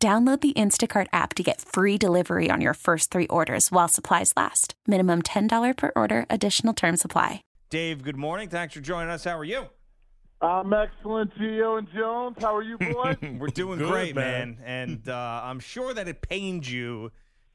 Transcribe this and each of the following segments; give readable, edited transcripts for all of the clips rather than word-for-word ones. Download the Instacart app to get free delivery on your first three orders while supplies last. Minimum $10 per order. Additional terms apply. Dave, good morning. Thanks for joining us. How are you? I'm excellent, Gio and Jones. How are you, boys? We're doing good, great, man. And I'm sure that it pains you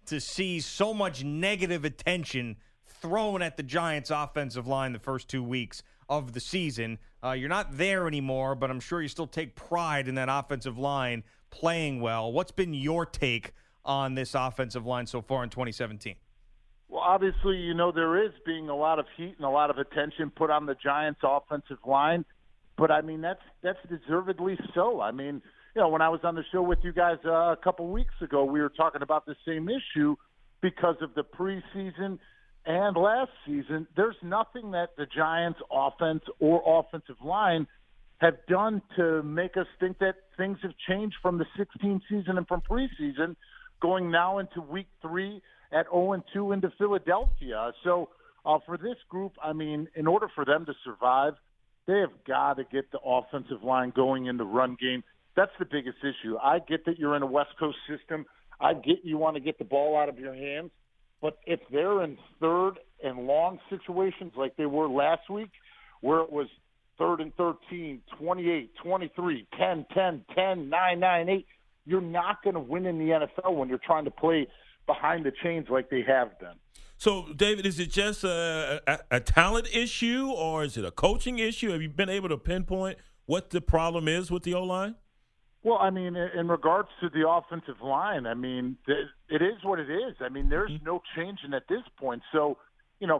to see so much negative attention thrown at the Giants' offensive line the first 2 weeks of the season. You're not there anymore, but I'm sure you still take pride in that offensive line playing well. What's been your take on this offensive line so far in 2017? Well, obviously, there is being a lot of heat and a lot of attention put on the Giants' offensive line, but I mean, that's deservedly so. I mean, when I was on the show with you guys a couple weeks ago, we were talking about the same issue because of the preseason and last season. There's nothing that the Giants' offense or offensive line have done to make us think that things have changed from the 2016 season and from preseason, going now into week 3 at 0-2 into Philadelphia. So for this group, I mean, in order for them to survive, they have got to get the offensive line going in the run game. That's the biggest issue. I get that you're in a West Coast system. I get you want to get the ball out of your hands. But if they're in third and long situations like they were last week, where it was 3rd and 13, 28, 23, 10, 10, 10, 9, 9, 8. You're not going to win in the NFL when you're trying to play behind the chains like they have been. So, David, is it just a talent issue or is it a coaching issue? Have you been able to pinpoint what the problem is with the O-line? Well, I mean, in regards to the offensive line, I mean, it is what it is. I mean, there's no changing at this point. So,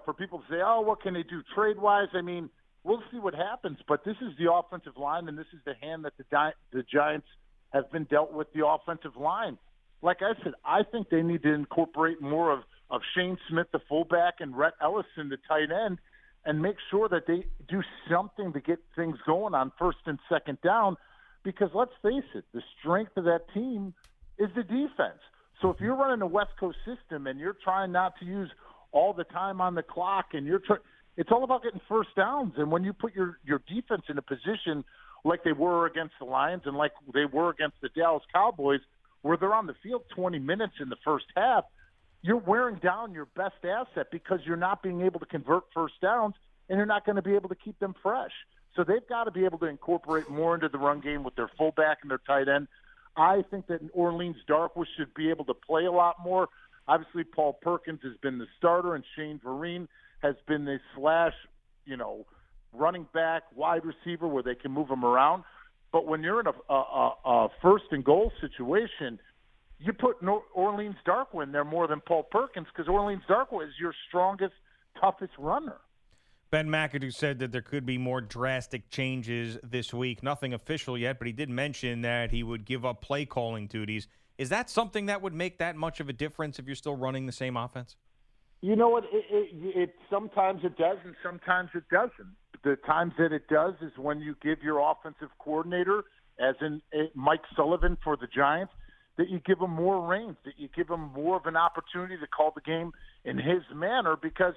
for people to say, oh, what can they do trade-wise? I mean, we'll see what happens, but this is the offensive line, and this is the hand that the Giants have been dealt with the offensive line. Like I said, I think they need to incorporate more of Shane Smith, the fullback, and Rhett Ellison, the tight end, and make sure that they do something to get things going on first and second down, because let's face it, the strength of that team is the defense. So if you're running a West Coast system and you're trying not to use all the time on the clock and you're trying – it's all about getting first downs, and when you put your defense in a position like they were against the Lions and like they were against the Dallas Cowboys, where they're on the field 20 minutes in the first half, you're wearing down your best asset because you're not being able to convert first downs, and you're not going to be able to keep them fresh. So they've got to be able to incorporate more into the run game with their fullback and their tight end. I think that Orleans Darkwish should be able to play a lot more. Obviously, Paul Perkins has been the starter, and Shane Vereen has been the slash, running back, wide receiver where they can move him around. But when you're in a first and goal situation, you put Orleans Darkwish in there more than Paul Perkins because Orleans Darkwish is your strongest, toughest runner. Ben McAdoo said that there could be more drastic changes this week. Nothing official yet, but he did mention that he would give up play calling duties. Is that something that would make that much of a difference if you're still running the same offense? You know what, it sometimes it does and sometimes it doesn't. The times that it does is when you give your offensive coordinator, as in Mike Sullivan for the Giants, that you give him more reins, that you give him more of an opportunity to call the game in his manner, because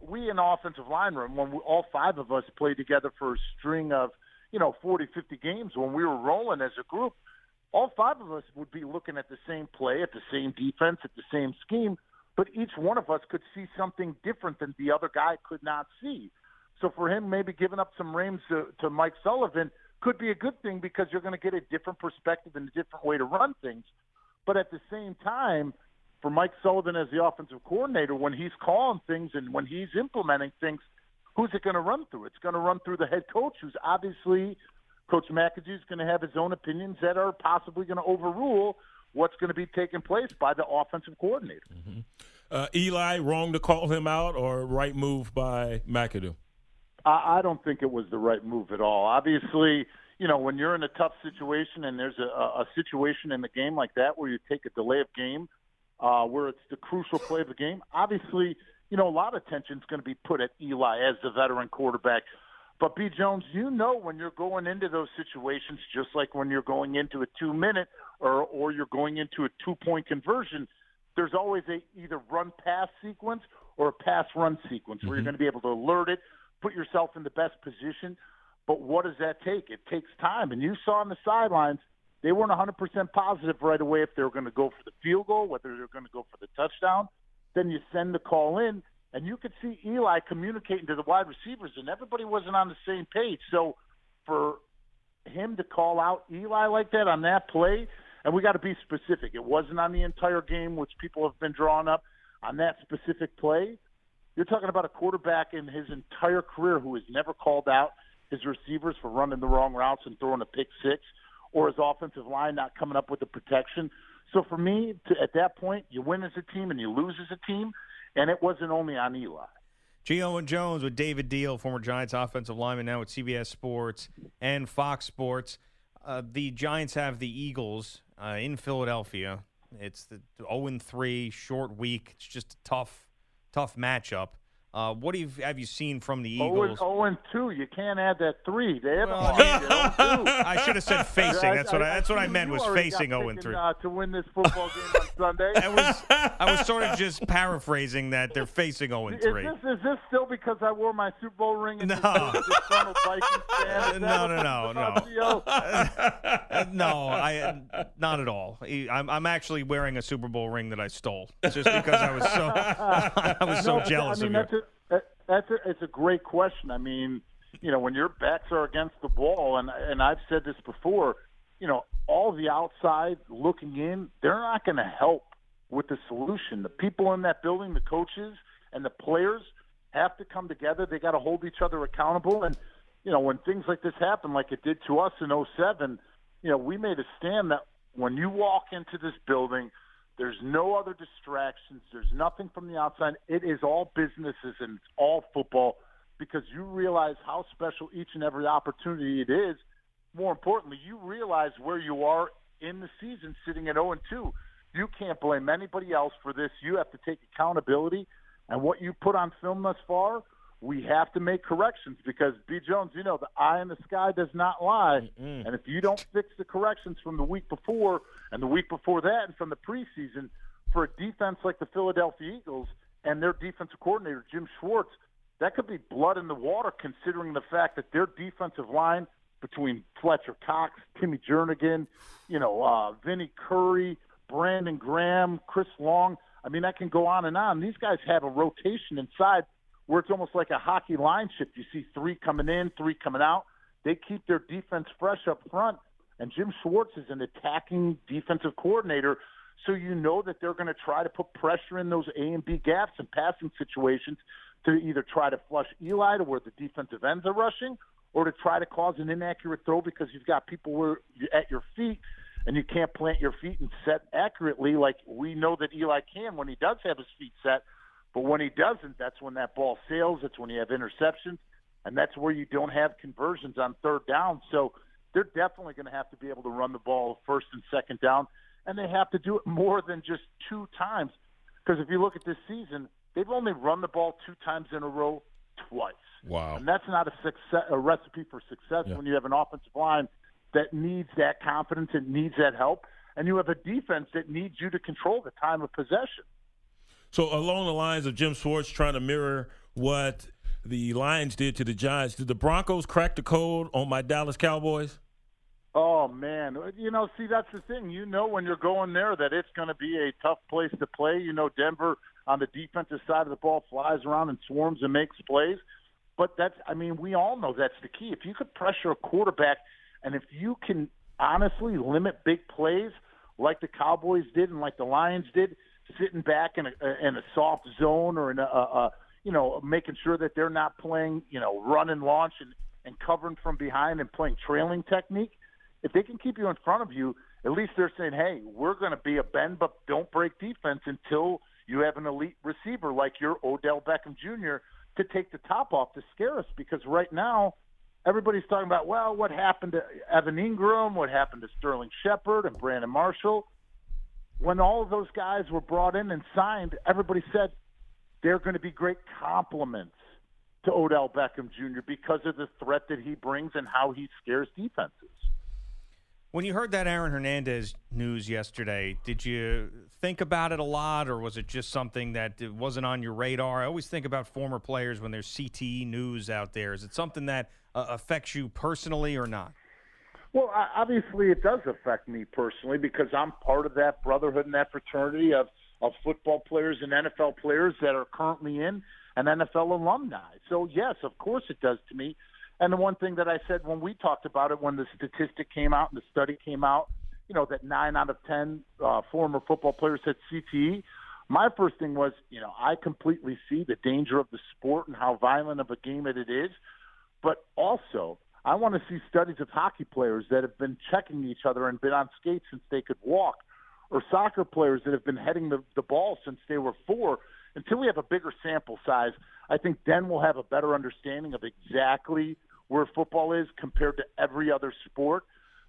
we in the offensive line room, when all five of us played together for a string of, 40, 50 games, when we were rolling as a group, all five of us would be looking at the same play, at the same defense, at the same scheme, but each one of us could see something different than the other guy could not see. So for him, maybe giving up some reins to Mike Sullivan could be a good thing because you're going to get a different perspective and a different way to run things. But at the same time, for Mike Sullivan as the offensive coordinator, when he's calling things and when he's implementing things, who's it going to run through? It's going to run through the head coach, who's obviously Coach McAdoo is going to have his own opinions that are possibly going to overrule what's going to be taking place by the offensive coordinator. Mm-hmm. Eli, wrong to call him out or right move by McAdoo? I don't think it was the right move at all. Obviously, you know, when you're in a tough situation and there's a situation in the game like that where you take a delay of game, where it's the crucial play of the game, obviously, you know, a lot of attention is going to be put at Eli as the veteran quarterback. But, B. Jones, you know when you're going into those situations, just like when you're going into a 2-minute or you're going into a 2-point conversion, there's always a either run-pass sequence or a pass-run sequence where you're going to be able to alert it, put yourself in the best position. But what does that take? It takes time. And you saw on the sidelines, they weren't 100% positive right away if they were going to go for the field goal, whether they were going to go for the touchdown. Then you send the call in, and you could see Eli communicating to the wide receivers, and everybody wasn't on the same page. So for him to call out Eli like that on that play, and we got to be specific. It wasn't on the entire game, which people have been drawing up on that specific play. You're talking about a quarterback in his entire career who has never called out his receivers for running the wrong routes and throwing a pick six, or his offensive line not coming up with the protection. So for me, at that point, you win as a team and you lose as a team, and it wasn't only on Eli. Gio and Jones with David Deal, former Giants offensive lineman, now with CBS Sports and Fox Sports. The Giants have the Eagles in Philadelphia. It's the 0-3 short week. It's just a tough matchup. What have you seen from the Eagles? 0-2. You can't add that 3. They haven't won 0-2. I should have said facing. That's what I meant was facing 0-3 to win this football game on Sunday. I was sort of just paraphrasing that they're facing 0-3. Is this still because I wore my Super Bowl ring? And no. Not at all. I'm actually wearing a Super Bowl ring that I stole just because I was so jealous of you. It's a great question. I mean, you know, when your backs are against the wall, and I've said this before, you know, all the outside looking in, they're not going to help with the solution. The people in that building, the coaches and the players, have to come together. They got to hold each other accountable. And, you know, when things like this happen, like it did to us in 2007, you know, we made a stand that when you walk into this building, there's no other distractions. There's nothing from the outside. It is all businesses and it's all football, because you realize how special each and every opportunity it is. More importantly, you realize where you are in the season sitting at 0-2. You can't blame anybody else for this. You have to take accountability. And what you put on film thus far, we have to make corrections, because, B. Jones, you know, the eye in the sky does not lie. Mm-mm. And if you don't fix the corrections from the week before and the week before that and from the preseason, for a defense like the Philadelphia Eagles and their defensive coordinator, Jim Schwartz, that could be blood in the water, considering the fact that their defensive line between Fletcher Cox, Timmy Jernigan, you know, Vinny Curry, Brandon Graham, Chris Long. I mean, that can go on and on. These guys have a rotation inside where it's almost like a hockey line shift. You see 3 coming in, 3 coming out. They keep their defense fresh up front, and Jim Schwartz is an attacking defensive coordinator, so you know that they're going to try to put pressure in those A and B gaps and passing situations to either try to flush Eli to where the defensive ends are rushing, or to try to cause an inaccurate throw because you've got people at your feet and you can't plant your feet and set accurately like we know that Eli can when he does have his feet set. But when he doesn't, that's when that ball sails. That's when you have interceptions, and that's where you don't have conversions on third down. So they're definitely going to have to be able to run the ball first and second down, and they have to do it more than just 2 times, because if you look at this season, they've only run the ball 2 times in a row twice. Wow. And that's not a recipe for success when you have an offensive line that needs that confidence and needs that help, and you have a defense that needs you to control the time of possession. So along the lines of Jim Schwartz trying to mirror what the Lions did to the Giants, did the Broncos crack the code on my Dallas Cowboys? Oh, man. You know, see, that's the thing. You know when you're going there that it's going to be a tough place to play. You know, Denver on the defensive side of the ball flies around and swarms and makes plays. But that's – I mean, we all know that's the key. If you could pressure a quarterback and if you can honestly limit big plays like the Cowboys did and like the Lions did, sitting back in a soft zone or in a you know, making sure that they're not playing, you know, run and launch and covering from behind and playing trailing technique. If they can keep you in front of you, at least they're saying, hey, we're going to be a bend but don't break defense until you have an elite receiver like your Odell Beckham Jr. to take the top off to scare us, because right now everybody's talking about, well, what happened to Evan Engram, what happened to Sterling Shepard and Brandon Marshall. When all of those guys were brought in and signed, everybody said they're going to be great compliments to Odell Beckham Jr. because of the threat that he brings and how he scares defenses. When you heard that Aaron Hernandez news yesterday, did you think about it a lot, or was it just something that wasn't on your radar? I always think about former players when there's CTE news out there. Is it something that affects you personally or not? Well, obviously it does affect me personally because I'm part of that brotherhood and that fraternity of football players and NFL players that are currently in an NFL alumni. So, yes, of course it does to me. And the one thing that I said when we talked about it, when the statistic came out and the study came out, you know, that 9 out of 10 former football players had CTE, my first thing was, you know, I completely see the danger of the sport and how violent of a game it is. But also, I want to see studies of hockey players that have been checking each other and been on skates since they could walk, or soccer players that have been heading the ball since they were 4. Until we have a bigger sample size, I think then we'll have a better understanding of exactly where football is compared to every other sport.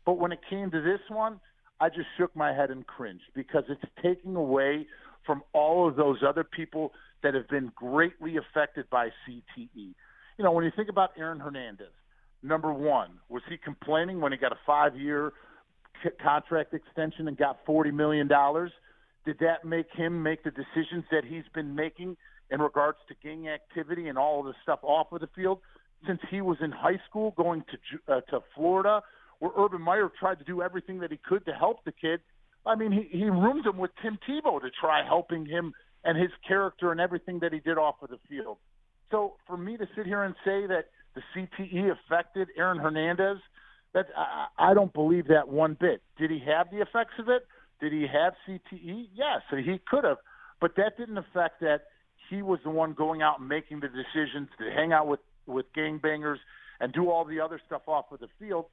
But when it came to this one, I just shook my head and cringed because it's taking away from all of those other people that have been greatly affected by CTE. You know, when you think about Aaron Hernandez, number one, was he complaining when he got a 5-year contract extension and got $40 million? Did that make him make the decisions that he's been making in regards to gang activity and all of the stuff off of the field since he was in high school going to Florida, where Urban Meyer tried to do everything that he could to help the kid? I mean, he roomed him with Tim Tebow to try helping him and his character and everything that he did off of the field. So for me to sit here and say that the CTE affected Aaron Hernandez, that I don't believe that one bit. Did he have the effects of it? Did he have CTE? Yes, he could have. But that didn't affect that he was the one going out and making the decisions to hang out with gangbangers and do all the other stuff off of the field,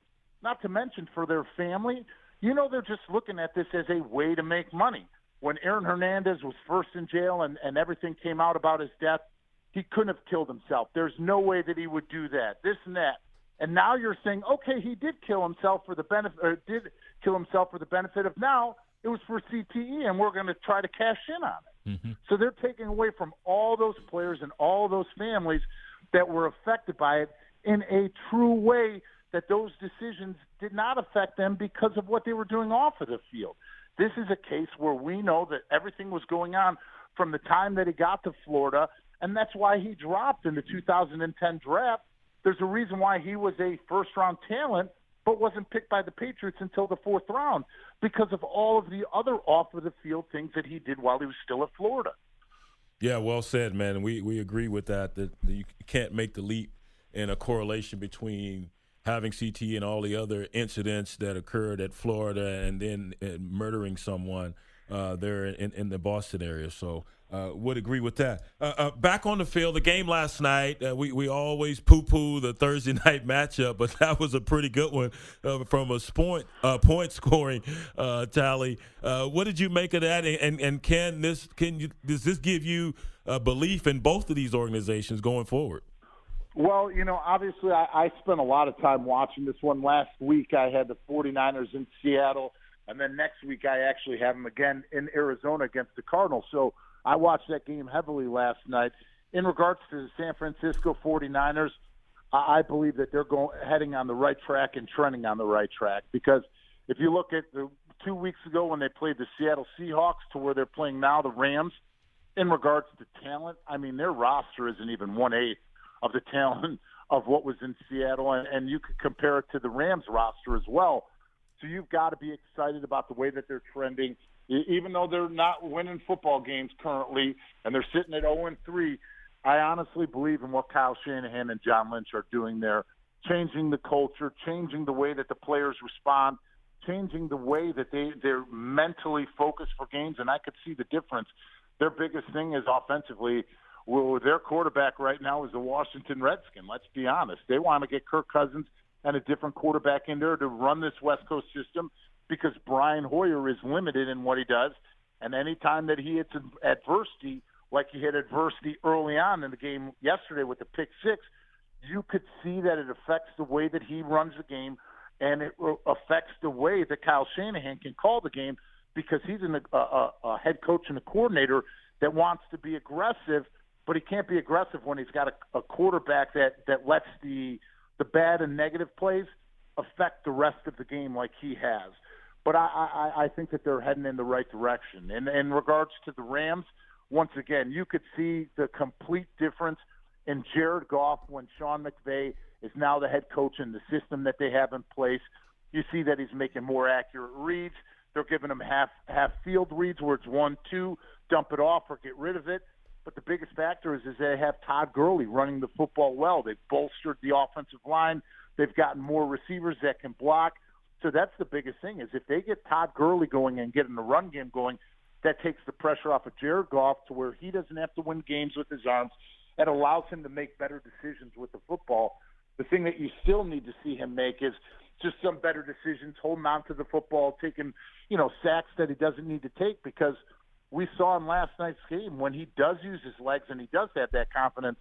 not to mention for their family. You know, they're just looking at this as a way to make money. When Aaron Hernandez was first in jail and everything came out about his death, he couldn't have killed himself. There's no way that he would do that, this and that. And now you're saying, okay, he did kill himself for the benefit, or did kill himself for the benefit of now. It was for CTE, and we're going to try to cash in on it. Mm-hmm. So they're taking away from all those players and all those families that were affected by it in a true way that those decisions did not affect them because of what they were doing off of the field. This is a case where we know that everything was going on from the time that he got to Florida, and that's why he dropped in the 2010 draft. There's a reason why he was a first-round talent but wasn't picked by the Patriots until the 4th round because of all of the other off-of-the-field things that he did while he was still at Florida. Yeah, well said, man. We agree with that you can't make the leap in a correlation between having CTE and all the other incidents that occurred at Florida and then murdering someone there in the Boston area. So would agree with that. Back on the field, the game last night, we always poo-poo the Thursday night matchup, but that was a pretty good one from a point-scoring tally. What did you make of that? And does this give you belief in both of these organizations going forward? Well, you know, obviously I spent a lot of time watching this one. Last week I had the 49ers in Seattle, and then next week I actually have them again in Arizona against the Cardinals. So I watched that game heavily last night. In regards to the San Francisco 49ers, I believe that they're heading on the right track and trending on the right track, because if you look at 2 weeks ago when they played the Seattle Seahawks to where they're playing now, the Rams, in regards to talent, I mean, their roster isn't even 1/8 of the talent of what was in Seattle, and you could compare it to the Rams roster as well. So you've got to be excited about the way that they're trending. Even though they're not winning football games currently and they're sitting at 0-3, I honestly believe in what Kyle Shanahan and John Lynch are doing there, changing the culture, changing the way that the players respond, changing the way that they're mentally focused for games, and I could see the difference. Their biggest thing is offensively. Well, their quarterback right now is the Washington Redskins. Let's be honest. They want to get Kirk Cousins and a different quarterback in there to run this West Coast system, because Brian Hoyer is limited in what he does. And any time that he hits adversity, like he hit adversity early on in the game yesterday with the pick six, you could see that it affects the way that he runs the game, and it affects the way that Kyle Shanahan can call the game, because he's a head coach and a coordinator that wants to be aggressive, but he can't be aggressive when he's got a quarterback that lets the bad and negative plays affect the rest of the game like he has. But I think that they're heading in the right direction. And in regards to the Rams, once again, you could see the complete difference in Jared Goff when Sean McVay is now the head coach in the system that they have in place. You see that he's making more accurate reads. They're giving him half field reads where it's 1-2, dump it off or get rid of it. But the biggest factor is they have Todd Gurley running the football well. They've bolstered the offensive line. They've gotten more receivers that can block. So that's the biggest thing, is if they get Todd Gurley going and getting the run game going, that takes the pressure off of Jared Goff to where he doesn't have to win games with his arms. That allows him to make better decisions with the football. The thing that you still need to see him make is just some better decisions, holding on to the football, taking, sacks that he doesn't need to take, because we saw in last night's game when he does use his legs and he does have that confidence,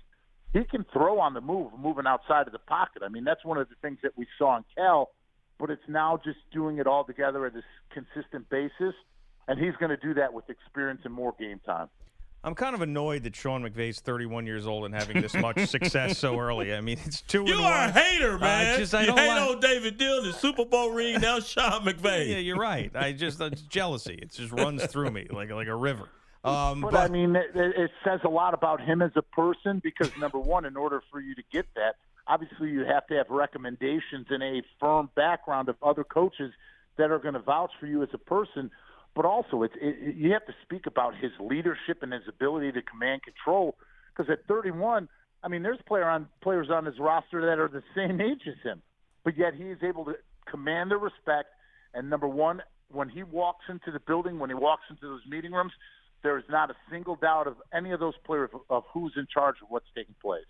he can throw on the move, moving outside of the pocket. I mean, that's one of the things that we saw in Cal, but it's now just doing it all together at a consistent basis, and he's going to do that with experience and more game time. I'm kind of annoyed that Sean McVay's 31 years old and having this much success so early. I mean, it's 2-1. You are a hater, man. Old David Dill, the Super Bowl ring, now Sean McVay. Yeah, you're right. It's jealousy. It just runs through me like a river. But I mean, it says a lot about him as a person, because, number one, in order for you to get that, obviously you have to have recommendations and a firm background of other coaches that are going to vouch for you as a person. But also, you have to speak about his leadership and his ability to command control. Because at 31, I mean, there's players on his roster that are the same age as him. But yet he is able to command their respect. And number one, when he walks into the building, when he walks into those meeting rooms, there is not a single doubt of any of those players of who's in charge of what's taking place.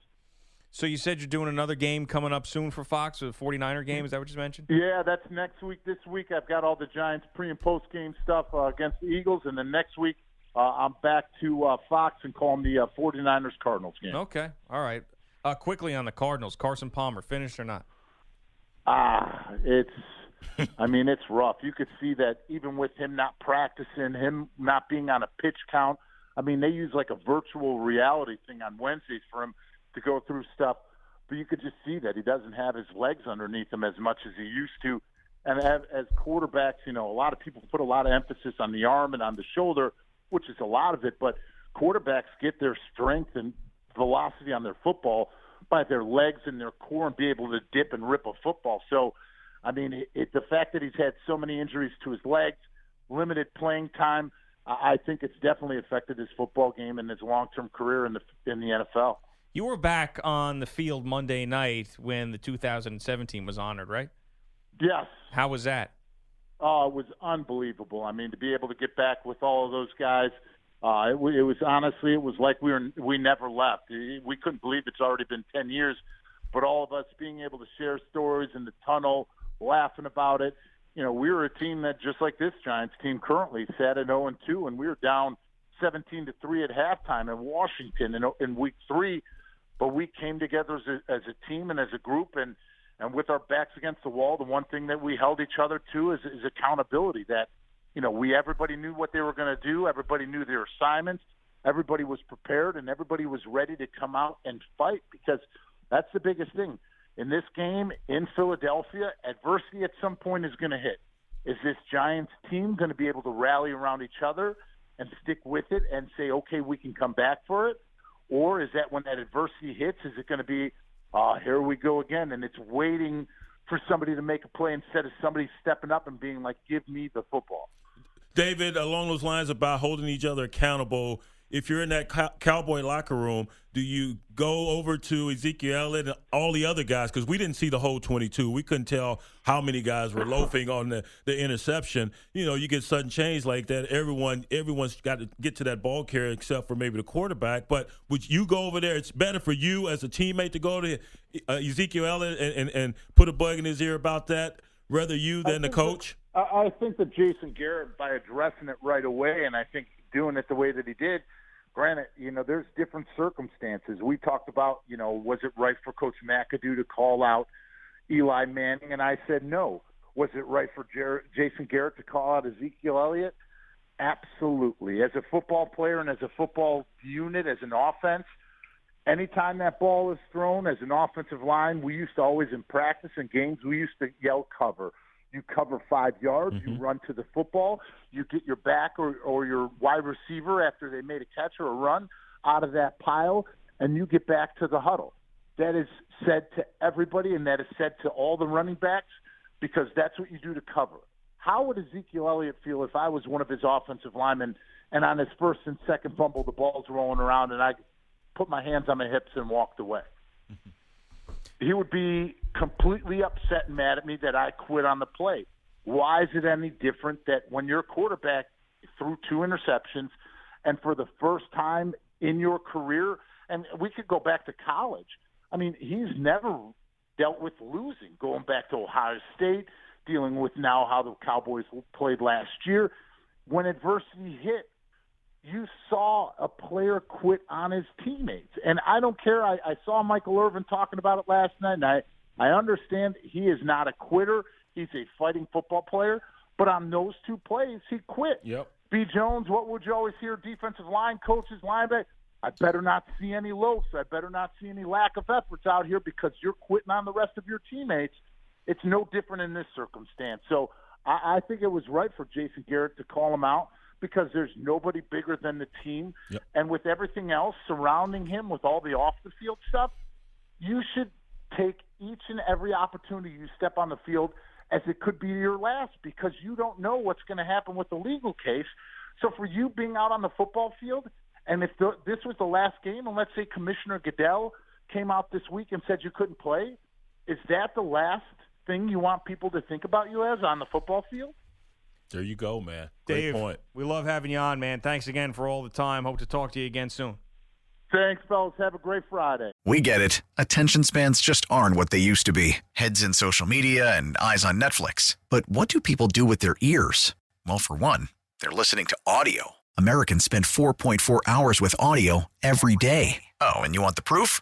So you said you're doing another game coming up soon for Fox, or the 49er game. Is that what you mentioned? Yeah, that's next week. This week I've got all the Giants pre- and post-game stuff against the Eagles, and then next week I'm back to Fox and calling the 49ers-Cardinals game. Okay, all right. Quickly on the Cardinals, Carson Palmer, finished or not? It's rough. You could see that even with him not practicing, him not being on a pitch count. I mean, they use like a virtual reality thing on Wednesdays for him to go through stuff, but you could just see that he doesn't have his legs underneath him as much as he used to. And as quarterbacks, a lot of people put a lot of emphasis on the arm and on the shoulder, which is a lot of it, but quarterbacks get their strength and velocity on their football by their legs and their core and be able to dip and rip a football. So, I mean, the fact that he's had so many injuries to his legs, limited playing time, I think it's definitely affected his football game and his long-term career in the NFL. You were back on the field Monday night when the 2017 was honored, right? Yes. How was that? Oh, it was unbelievable. I mean, to be able to get back with all of those guys, it was honestly, it was like we never left. We couldn't believe it's already been 10 years, but all of us being able to share stories in the tunnel, laughing about it. We were a team that, just like this Giants team currently, sat at 0-2, and we were down 17-3 at halftime in Washington in week 3. But we came together as a team and as a group and with our backs against the wall. The one thing that we held each other to is accountability, that, everybody knew what they were going to do. Everybody knew their assignments. Everybody was prepared, and everybody was ready to come out and fight, because that's the biggest thing. In this game, in Philadelphia, adversity at some point is going to hit. Is this Giants team going to be able to rally around each other and stick with it and say, okay, we can come back for it? Or is that when that adversity hits, is it going to be, here we go again, and it's waiting for somebody to make a play instead of somebody stepping up and being like, give me the football? David, along those lines about holding each other accountable, if you're in that Cowboy locker room, do you go over to Ezekiel Elliott and all the other guys? Because we didn't see the whole 22. We couldn't tell how many guys were loafing on the interception. You get sudden change like that. Everyone's got to get to that ball carrier except for maybe the quarterback. But would you go over there? It's better for you as a teammate to go to Ezekiel Elliott and put a bug in his ear about that, rather you than the coach? I think that Jason Garrett, by addressing it right away, and I think doing it the way that he did, granted, you know, there's different circumstances. We talked about, you know, was it right for Coach McAdoo to call out Eli Manning? And I said no. Was it right for Jason Garrett to call out Ezekiel Elliott? Absolutely. As a football player and as a football unit, as an offense, anytime that ball is thrown as an offensive line, we used to always in practice and games, we used to yell cover. You cover 5 yards, you run to the football, you get your back or your wide receiver after they made a catch or a run out of that pile, and you get back to the huddle. That is said to everybody, and that is said to all the running backs, because that's what you do to cover. How would Ezekiel Elliott feel if I was one of his offensive linemen and on his first and second fumble, the ball's rolling around and I put my hands on my hips and walked away? He would be completely upset and mad at me that I quit on the play. Why is it any different that when your quarterback threw 2 interceptions and for the first time in your career, and we could go back to college. I mean, he's never dealt with losing, going back to Ohio State, dealing with now how the Cowboys played last year. When adversity hit, you saw a player quit on his teammates. And I don't care. I saw Michael Irvin talking about it last night, and I understand he is not a quitter. He's a fighting football player. But on those 2 plays, he quit. Yep. B. Jones, what would you always hear? Defensive line coaches, linebackers, I better not see any loafs. I better not see any lack of efforts out here because you're quitting on the rest of your teammates. It's no different in this circumstance. So I think it was right for Jason Garrett to call him out, because there's nobody bigger than the team. Yep. And with everything else surrounding him, with all the off-the-field stuff, you should take each and every opportunity you step on the field as it could be your last, because you don't know what's going to happen with the legal case. So for you being out on the football field, and if this was the last game, and let's say Commissioner Goodell came out this week and said you couldn't play, is that the last thing you want people to think about you as on the football field? There you go, man. Great Dave, point. We love having you on, man. Thanks again for all the time. Hope to talk to you again soon. Thanks, fellas. Have a great Friday. We get it. Attention spans just aren't what they used to be. Heads in social media and eyes on Netflix. But what do people do with their ears? Well, for one, they're listening to audio. Americans spend 4.4 hours with audio every day. Oh, and you want the proof?